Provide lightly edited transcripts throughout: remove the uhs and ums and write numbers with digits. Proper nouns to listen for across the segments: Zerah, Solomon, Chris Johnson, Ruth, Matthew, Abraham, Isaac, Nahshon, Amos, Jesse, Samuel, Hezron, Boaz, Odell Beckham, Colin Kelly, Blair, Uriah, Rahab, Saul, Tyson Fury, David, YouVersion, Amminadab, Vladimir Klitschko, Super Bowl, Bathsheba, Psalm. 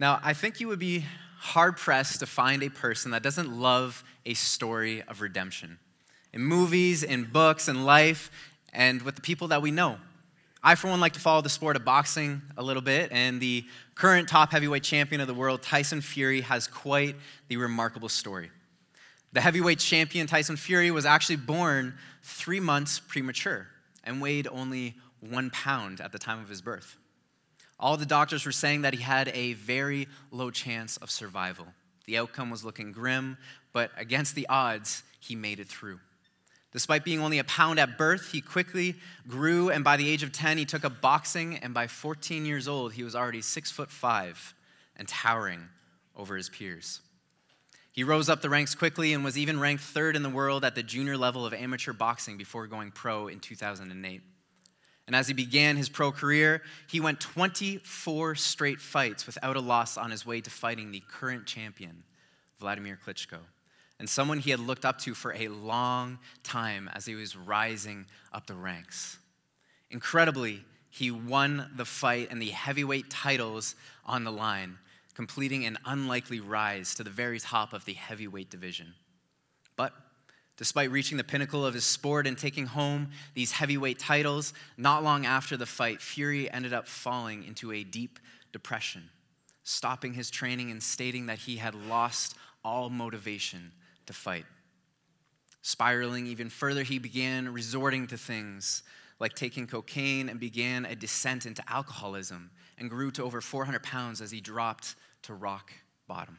Now, I think you would be hard-pressed to find a person that doesn't love a story of redemption. In movies, in books, in life, and with the people that we know. I, for one, like to follow the sport of boxing a little bit, and the current top heavyweight champion of the world, Tyson Fury, has quite the remarkable story. The heavyweight champion, Tyson Fury, was actually born 3 months premature and weighed only 1 pound at the time of his birth. All the doctors were saying that he had a very low chance of survival. The outcome was looking grim, but against the odds, he made it through. Despite being only 1 pound at birth, he quickly grew, and by the age of 10, he took up boxing, and by 14 years old, he was already 6'5" and towering over his peers. He rose up the ranks quickly and was even ranked 3rd in the world at the junior level of amateur boxing before going pro in 2008. And as he began his pro career, he went 24 straight fights without a loss on his way to fighting the current champion, Vladimir Klitschko, and someone he had looked up to for a long time as he was rising up the ranks. Incredibly, he won the fight and the heavyweight titles on the line, completing an unlikely rise to the very top of the heavyweight division. But despite reaching the pinnacle of his sport and taking home these heavyweight titles, not long after the fight, Fury ended up falling into a deep depression, stopping his training and stating that he had lost all motivation to fight. Spiraling even further, he began resorting to things like taking cocaine and began a descent into alcoholism and grew to over 400 pounds as he dropped to rock bottom.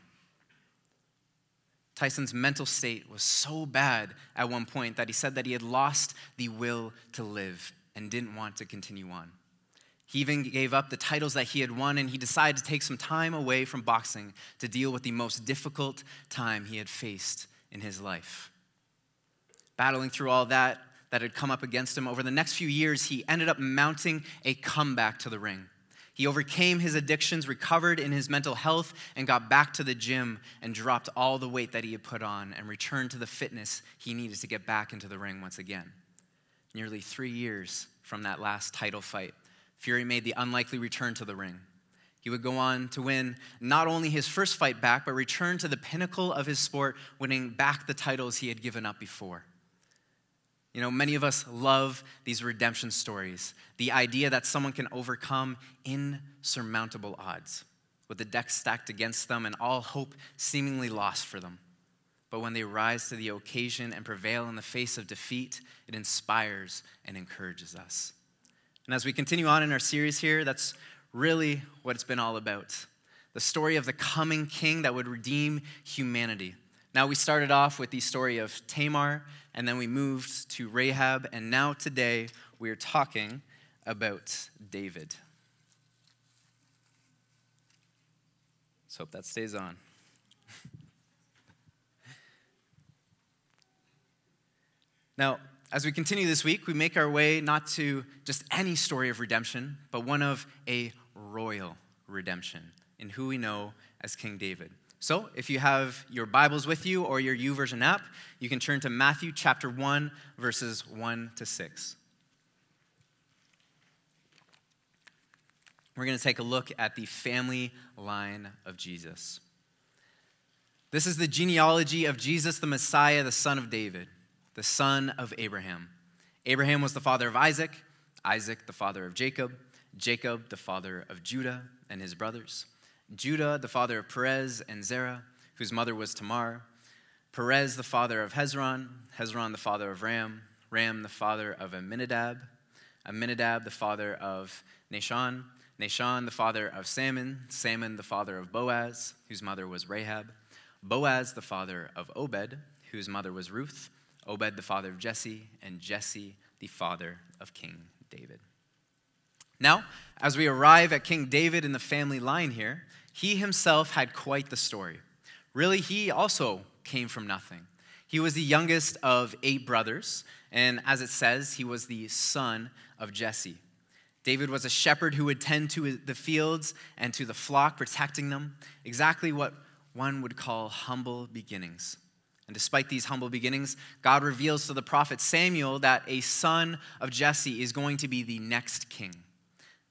Tyson's mental state was so bad at one point that he said that he had lost the will to live and didn't want to continue on. He even gave up the titles that he had won, and he decided to take some time away from boxing to deal with the most difficult time he had faced in his life. Battling through all that had come up against him, over the next few years, he ended up mounting a comeback to the ring. He overcame his addictions, recovered in his mental health, and got back to the gym and dropped all the weight that he had put on and returned to the fitness he needed to get back into the ring once again. Nearly 3 years from that last title fight, Fury made the unlikely return to the ring. He would go on to win not only his first fight back, but return to the pinnacle of his sport, winning back the titles he had given up before. You know, many of us love these redemption stories, the idea that someone can overcome insurmountable odds, with the deck stacked against them and all hope seemingly lost for them. But when they rise to the occasion and prevail in the face of defeat, it inspires and encourages us. And as we continue on in our series here, that's really what it's been all about, the story of the coming king that would redeem humanity. Now, we started off with the story of Tamar, and then we moved to Rahab, and now today we are talking about David. Let's hope that stays on. Now, as we continue this week, we make our way not to just any story of redemption, but one of a royal redemption in who we know as King David. So if you have your Bibles with you or your YouVersion app, you can turn to Matthew chapter 1, verses 1-6. We're going to take a look at the family line of Jesus. This is the genealogy of Jesus, the Messiah, the son of David, the son of Abraham. Abraham was the father of Isaac, Isaac the father of Jacob, Jacob the father of Judah and his brothers, Judah, the father of Perez and Zerah, whose mother was Tamar. Perez, the father of Hezron. Hezron, the father of Ram. Ram, the father of Amminadab. Amminadab, the father of Nahshon. Nahshon, the father of Salmon. Salmon, the father of Boaz, whose mother was Rahab. Boaz, the father of Obed, whose mother was Ruth. Obed, the father of Jesse. And Jesse, the father of King David. Now, as we arrive at King David in the family line here, he himself had quite the story. Really, he also came from nothing. He was the youngest of 8 brothers, and as it says, he was the son of Jesse. David was a shepherd who would tend to the fields and to the flock, protecting them, exactly what one would call humble beginnings. And despite these humble beginnings, God reveals to the prophet Samuel that a son of Jesse is going to be the next king.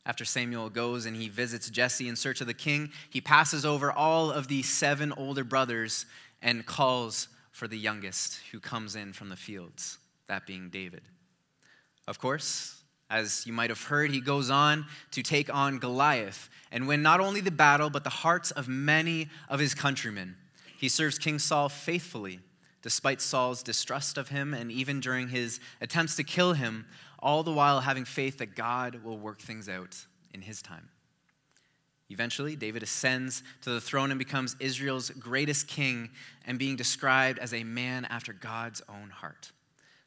After Samuel goes and he visits Jesse in search of the king, he passes over all of the 7 older brothers and calls for the youngest who comes in from the fields, that being David. Of course, as you might have heard, he goes on to take on Goliath and win not only the battle, but the hearts of many of his countrymen. He serves King Saul faithfully, despite Saul's distrust of him and even during his attempts to kill him, all the while having faith that God will work things out in his time. Eventually, David ascends to the throne and becomes Israel's greatest king and being described as a man after God's own heart.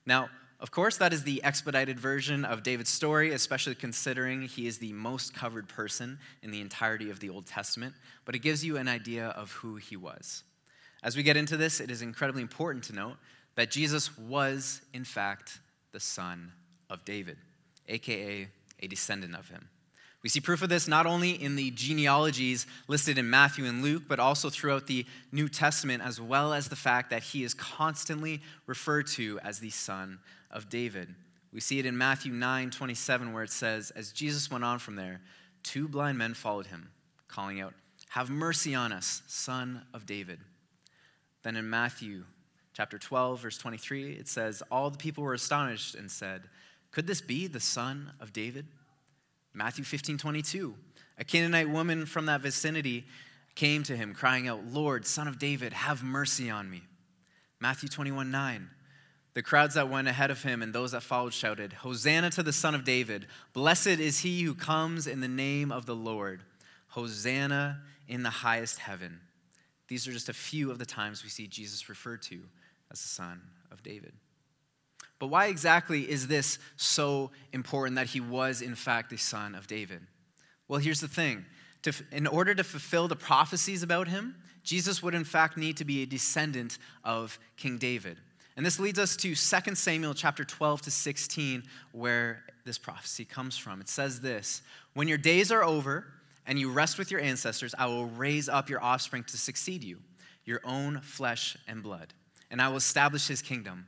Now, of course, that is the expedited version of David's story, especially considering he is the most covered person in the entirety of the Old Testament, but it gives you an idea of who he was. As we get into this, it is incredibly important to note that Jesus was, in fact, the son of David, aka a descendant of him. We see proof of this not only in the genealogies listed in Matthew and Luke, but also throughout the New Testament, as well as the fact that he is constantly referred to as the son of David. We see it in Matthew 9:27, where it says, "As Jesus went on from there, 2 blind men followed him, calling out, 'Have mercy on us, son of David.'" Then in Matthew chapter 12, verse 23, it says, "All the people were astonished and said, 'Could this be the son of David?'" Matthew 15:22, "A Canaanite woman from that vicinity came to him, crying out, 'Lord, son of David, have mercy on me.'" Matthew 21:9, "The crowds that went ahead of him and those that followed shouted, 'Hosanna to the son of David. Blessed is he who comes in the name of the Lord. Hosanna in the highest heaven.'" These are just a few of the times we see Jesus referred to as the son of David. But why exactly is this so important that he was, in fact, the son of David? Well, here's the thing. In order to fulfill the prophecies about him, Jesus would, in fact, need to be a descendant of King David. And this leads us to 2 Samuel chapter 12 to 16, where this prophecy comes from. It says this, "When your days are over and you rest with your ancestors, I will raise up your offspring to succeed you, your own flesh and blood, and I will establish his kingdom.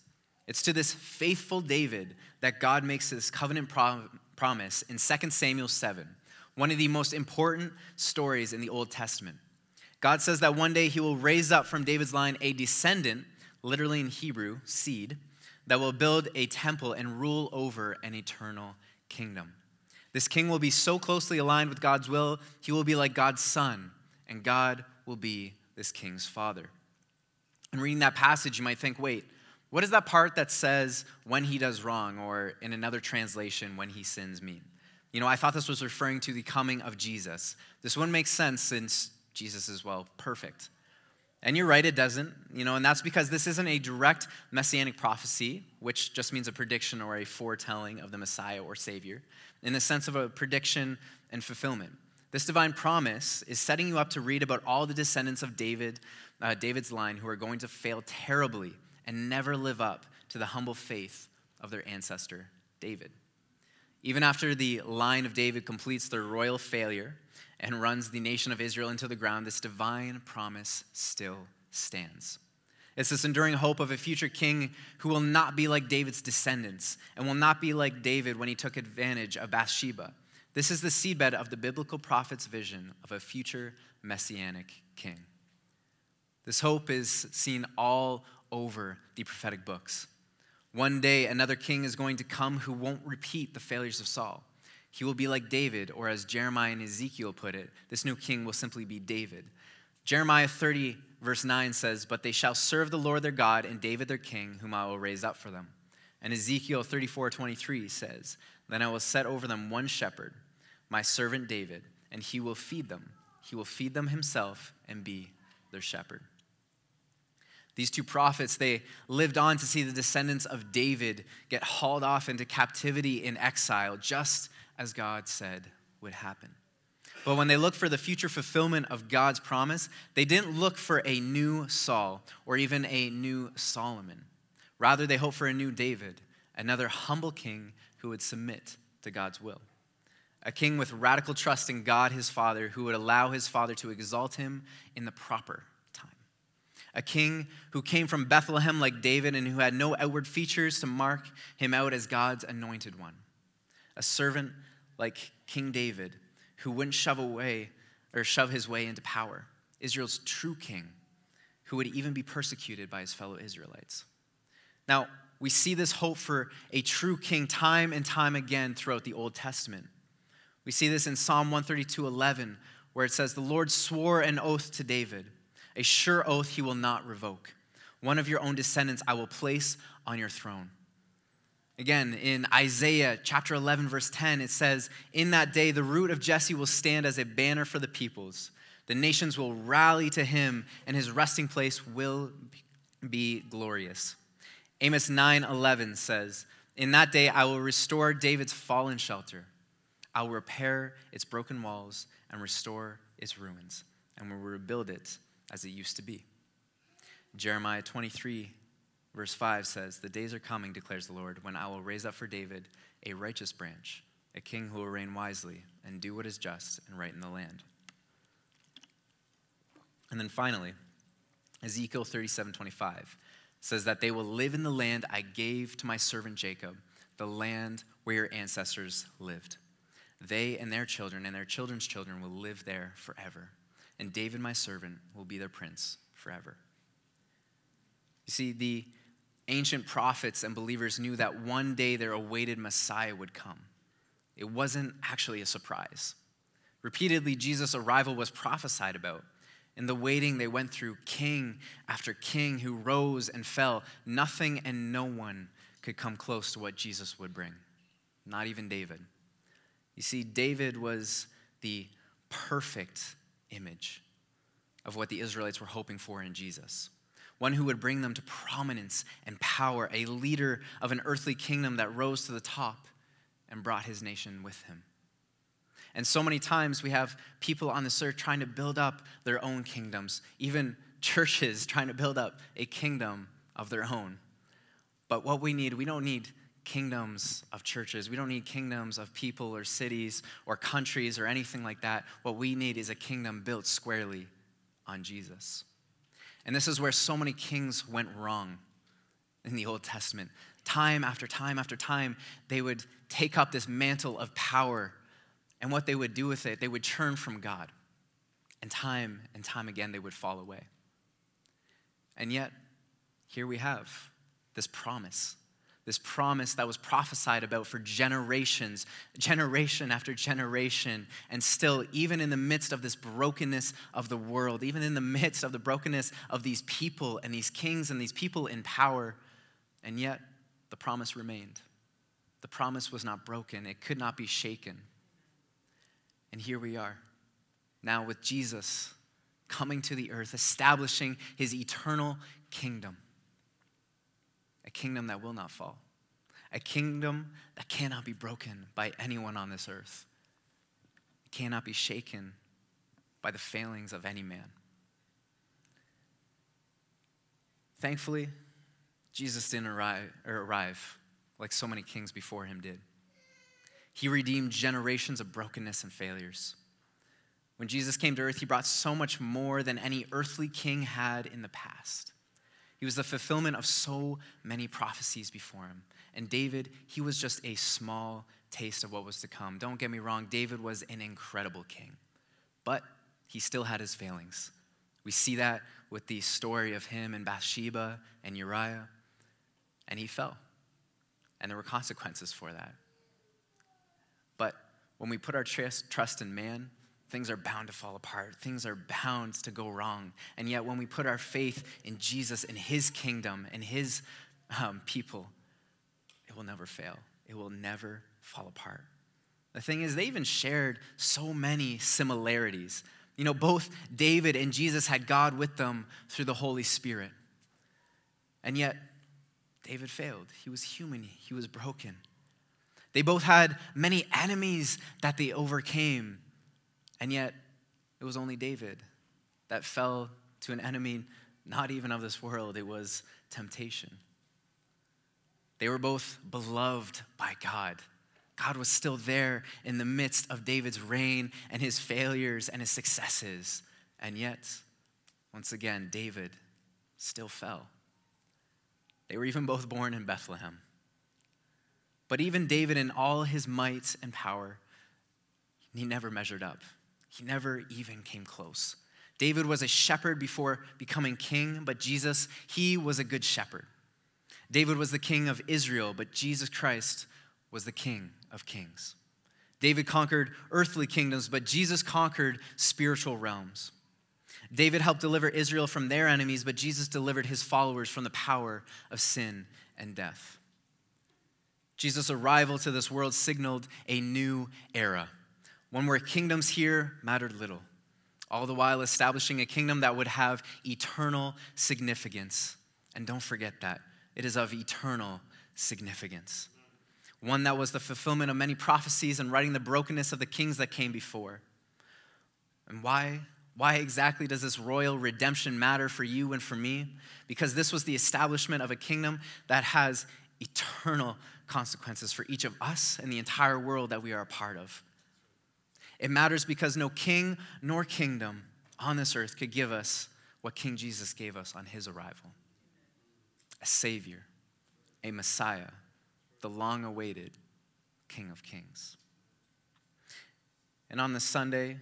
It's to this faithful David that God makes this covenant promise in 2 Samuel 7, one of the most important stories in the Old Testament. God says that one day he will raise up from David's line a descendant, literally in Hebrew, seed, that will build a temple and rule over an eternal kingdom. This king will be so closely aligned with God's will, he will be like God's son, and God will be this king's father. And reading that passage, you might think, wait, what is that part that says when he does wrong, or in another translation, when he sins, mean? I thought this was referring to the coming of Jesus. This wouldn't make sense since Jesus is, perfect. And you're right, it doesn't. And that's because this isn't a direct messianic prophecy, which just means a prediction or a foretelling of the Messiah or Savior, in the sense of a prediction and fulfillment. This divine promise is setting you up to read about all the descendants of David, David's line, who are going to fail terribly and never live up to the humble faith of their ancestor, David. Even after the line of David completes their royal failure and runs the nation of Israel into the ground, this divine promise still stands. It's this enduring hope of a future king who will not be like David's descendants and will not be like David when he took advantage of Bathsheba. This is the seedbed of the biblical prophet's vision of a future messianic king. This hope is seen all over the prophetic books. One day, another king is going to come who won't repeat the failures of Saul. He will be like David, or as Jeremiah and Ezekiel put it, this new king will simply be David. Jeremiah 30, verse 9 says, "But they shall serve the Lord their God and David their king, whom I will raise up for them." And Ezekiel 34:23 says, "Then I will set over them one shepherd, my servant David, and he will feed them. He will feed them himself and be their shepherd." These two prophets, they lived on to see the descendants of David get hauled off into captivity in exile, just as God said would happen. But when they looked for the future fulfillment of God's promise, they didn't look for a new Saul or even a new Solomon. Rather, they hoped for a new David, another humble king who would submit to God's will. A king with radical trust in God, his father, who would allow his father to exalt him in the proper time. A king who came from Bethlehem like David and who had no outward features to mark him out as God's anointed one. A servant like King David, who wouldn't shove his way into power. Israel's true king, who would even be persecuted by his fellow Israelites. Now, we see this hope for a true king time and time again throughout the Old Testament. We see this in Psalm 132:11, where it says, "The Lord swore an oath to David, a sure oath he will not revoke. One of your own descendants I will place on your throne." Again, in Isaiah chapter 11, verse 10, it says, "In that day, the root of Jesse will stand as a banner for the peoples. The nations will rally to him, and his resting place will be glorious." Amos 9:11 says, "In that day, I will restore David's fallen shelter. I will repair its broken walls and restore its ruins, and will rebuild it as it used to be." Jeremiah 23, Verse 5 says, "The days are coming, declares the Lord, when I will raise up for David a righteous branch, a king who will reign wisely and do what is just and right in the land." And then finally, Ezekiel 37:25 says that they will live in the land I gave to my servant Jacob, the land where your ancestors lived. They and their children and their children's children will live there forever. And David, my servant, will be their prince forever. You see, the ancient prophets and believers knew that one day their awaited Messiah would come. It wasn't actually a surprise. Repeatedly, Jesus' arrival was prophesied about. In the waiting they went through, king after king who rose and fell, nothing and no one could come close to what Jesus would bring, not even David. You see, David was the perfect image of what the Israelites were hoping for in Jesus. One who would bring them to prominence and power, a leader of an earthly kingdom that rose to the top and brought his nation with him. And so many times we have people on this earth trying to build up their own kingdoms, even churches trying to build up a kingdom of their own. But what we don't need kingdoms of churches. We don't need kingdoms of people or cities or countries or anything like that. What we need is a kingdom built squarely on Jesus. And this is where so many kings went wrong in the Old Testament. Time after time after time, they would take up this mantle of power, and what they would do with it, they would turn from God. And time again, they would fall away. And yet, here we have this promise that was prophesied about for generations, generation after generation, and still, even in the midst of this brokenness of the world, even in the midst of the brokenness of these people and these kings and these people in power, and yet the promise remained. The promise was not broken. It could not be shaken. And here we are, now with Jesus coming to the earth, establishing his eternal kingdom. A kingdom that will not fall. A kingdom that cannot be broken by anyone on this earth. It cannot be shaken by the failings of any man. Thankfully, Jesus didn't arrive like so many kings before him did. He redeemed generations of brokenness and failures. When Jesus came to earth, he brought so much more than any earthly king had in the past. He was the fulfillment of so many prophecies before him. And David, he was just a small taste of what was to come. Don't get me wrong, David was an incredible king, but he still had his failings. We see that with the story of him and Bathsheba and Uriah, and he fell. And there were consequences for that. But when we put our trust in man, things are bound to fall apart. Things are bound to go wrong. And yet when we put our faith in Jesus and his kingdom and his people, it will never fail. It will never fall apart. The thing is, they even shared so many similarities. You know, both David and Jesus had God with them through the Holy Spirit. And yet, David failed. He was human. He was broken. They both had many enemies that they overcame. And yet, it was only David that fell to an enemy not even of this world. It was temptation. They were both beloved by God. God was still there in the midst of David's reign and his failures and his successes. And yet, once again, David still fell. They were even both born in Bethlehem. But even David, in all his might and power, he never measured up. He never even came close. David was a shepherd before becoming king, but Jesus, he was a good shepherd. David was the king of Israel, but Jesus Christ was the King of Kings. David conquered earthly kingdoms, but Jesus conquered spiritual realms. David helped deliver Israel from their enemies, but Jesus delivered his followers from the power of sin and death. Jesus' arrival to this world signaled a new era, one where kingdoms here mattered little, all the while establishing a kingdom that would have eternal significance. And don't forget that. It is of eternal significance. One that was the fulfillment of many prophecies and writing the brokenness of the kings that came before. And why exactly does this royal redemption matter for you and for me? Because this was the establishment of a kingdom that has eternal consequences for each of us and the entire world that we are a part of. It matters because no king nor kingdom on this earth could give us what King Jesus gave us on his arrival. A savior, a Messiah, the long-awaited King of Kings. And on this Sunday,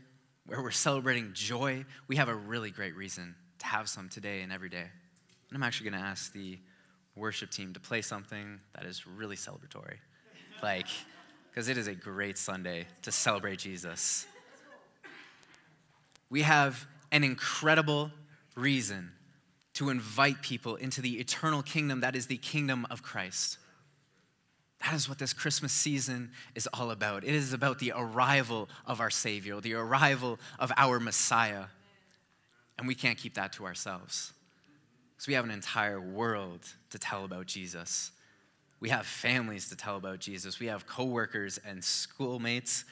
where we're celebrating joy, we have a really great reason to have some today and every day. And I'm actually going to ask the worship team to play something that is really celebratory. Because it is a great Sunday to celebrate Jesus. We have an incredible reason to invite people into the eternal kingdom that is the kingdom of Christ. That is what this Christmas season is all about. It is about the arrival of our Savior, the arrival of our Messiah. And we can't keep that to ourselves. So we have an entire world to tell about Jesus. We have families to tell about Jesus. We have coworkers and schoolmates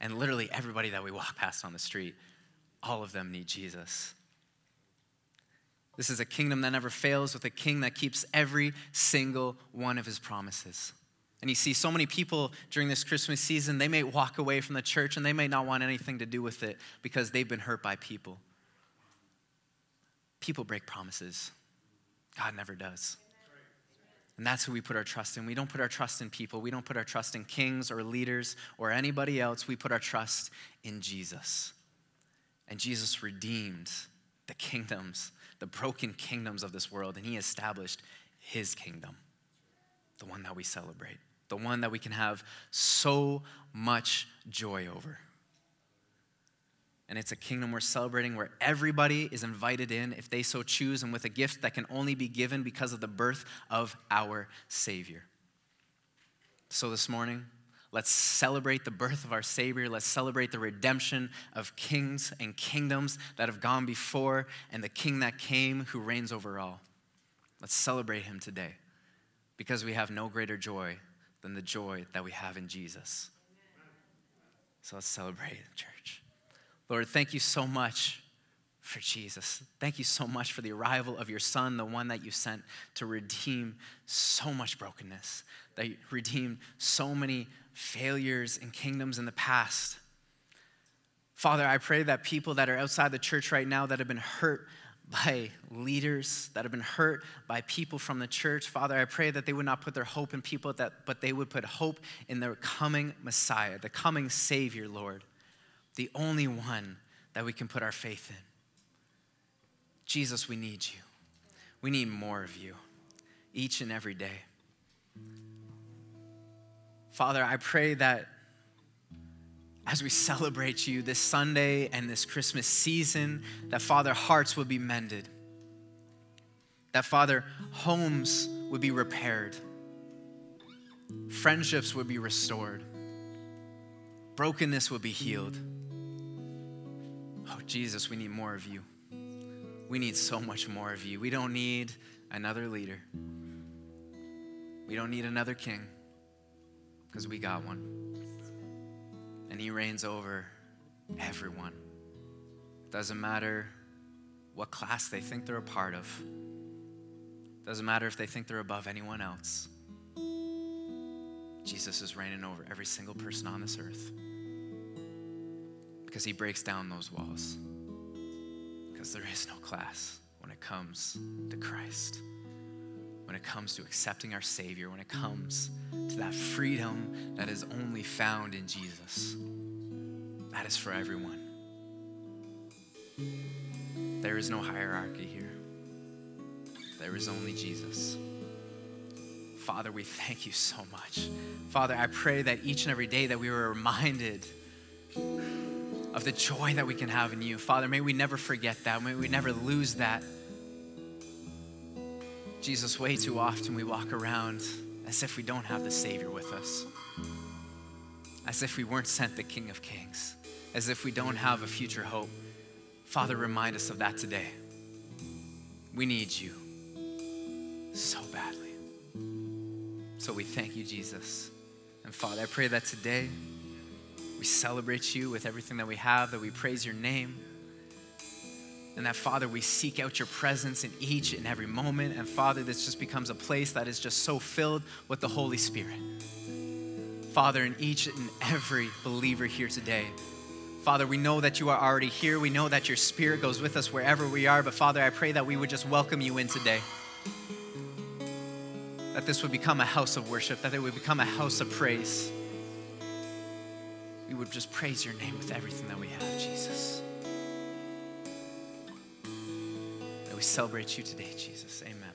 and literally everybody that we walk past on the street. All of them need Jesus. This is a kingdom that never fails, with a king that keeps every single one of his promises. And you see so many people during this Christmas season, they may walk away from the church and they may not want anything to do with it because they've been hurt by people. People break promises. God never does. And that's who we put our trust in. We don't put our trust in people. We don't put our trust in kings or leaders or anybody else. We put our trust in Jesus. And Jesus redeemed the kingdoms, the broken kingdoms of this world, and he established his kingdom, the one that we celebrate, the one that we can have so much joy over. And it's a kingdom we're celebrating where everybody is invited in if they so choose, and with a gift that can only be given because of the birth of our Savior. So this morning, let's celebrate the birth of our Savior. Let's celebrate the redemption of kings and kingdoms that have gone before and the King that came who reigns over all. Let's celebrate him today, because we have no greater joy than the joy that we have in Jesus. So let's celebrate, church. Lord, thank you so much for Jesus. Thank you so much for the arrival of your Son, the one that you sent to redeem so much brokenness, that you redeemed so many failures and kingdoms in the past. Father, I pray that people that are outside the church right now that have been hurt by leaders, that have been hurt by people from the church, Father, I pray that they would not put their hope in people, but they would put hope in their coming Messiah, the coming Savior, Lord, the only one that we can put our faith in. Jesus, we need you. We need more of you each and every day. Father, I pray that as we celebrate you this Sunday and this Christmas season, that, Father, hearts would be mended. That, Father, homes would be repaired. Friendships would be restored. Brokenness would be healed. Oh, Jesus, we need more of you. We need so much more of you. We don't need another leader. We don't need another king. because we got one. And he reigns over everyone. Doesn't matter what class they think they're a part of. Doesn't matter if they think they're above anyone else. Jesus is reigning over every single person on this earth because he breaks down those walls. Because there is no class when it comes to Christ, when it comes to accepting our Savior, when it comes to that freedom that is only found in Jesus. That is for everyone. There is no hierarchy here. There is only Jesus. Father, we thank you so much. Father, I pray that each and every day that we were reminded of the joy that we can have in you. Father, may we never forget that. May we never lose that. Jesus, way too often we walk around as if we don't have the Savior with us, as if we weren't sent the King of Kings, as if we don't have a future hope. Father, remind us of that today. We need you so badly. So we thank you, Jesus. And Father, I pray that today we celebrate you with everything that we have, that we praise your name, and that, Father, we seek out your presence in each and every moment. And Father, this just becomes a place that is just so filled with the Holy Spirit. Father, in each and every believer here today, Father, we know that you are already here. We know that your Spirit goes with us wherever we are. But Father, I pray that we would just welcome you in today. That this would become a house of worship, that it would become a house of praise. We would just praise your name with everything that we have, Jesus. That we celebrate you today, Jesus. Amen.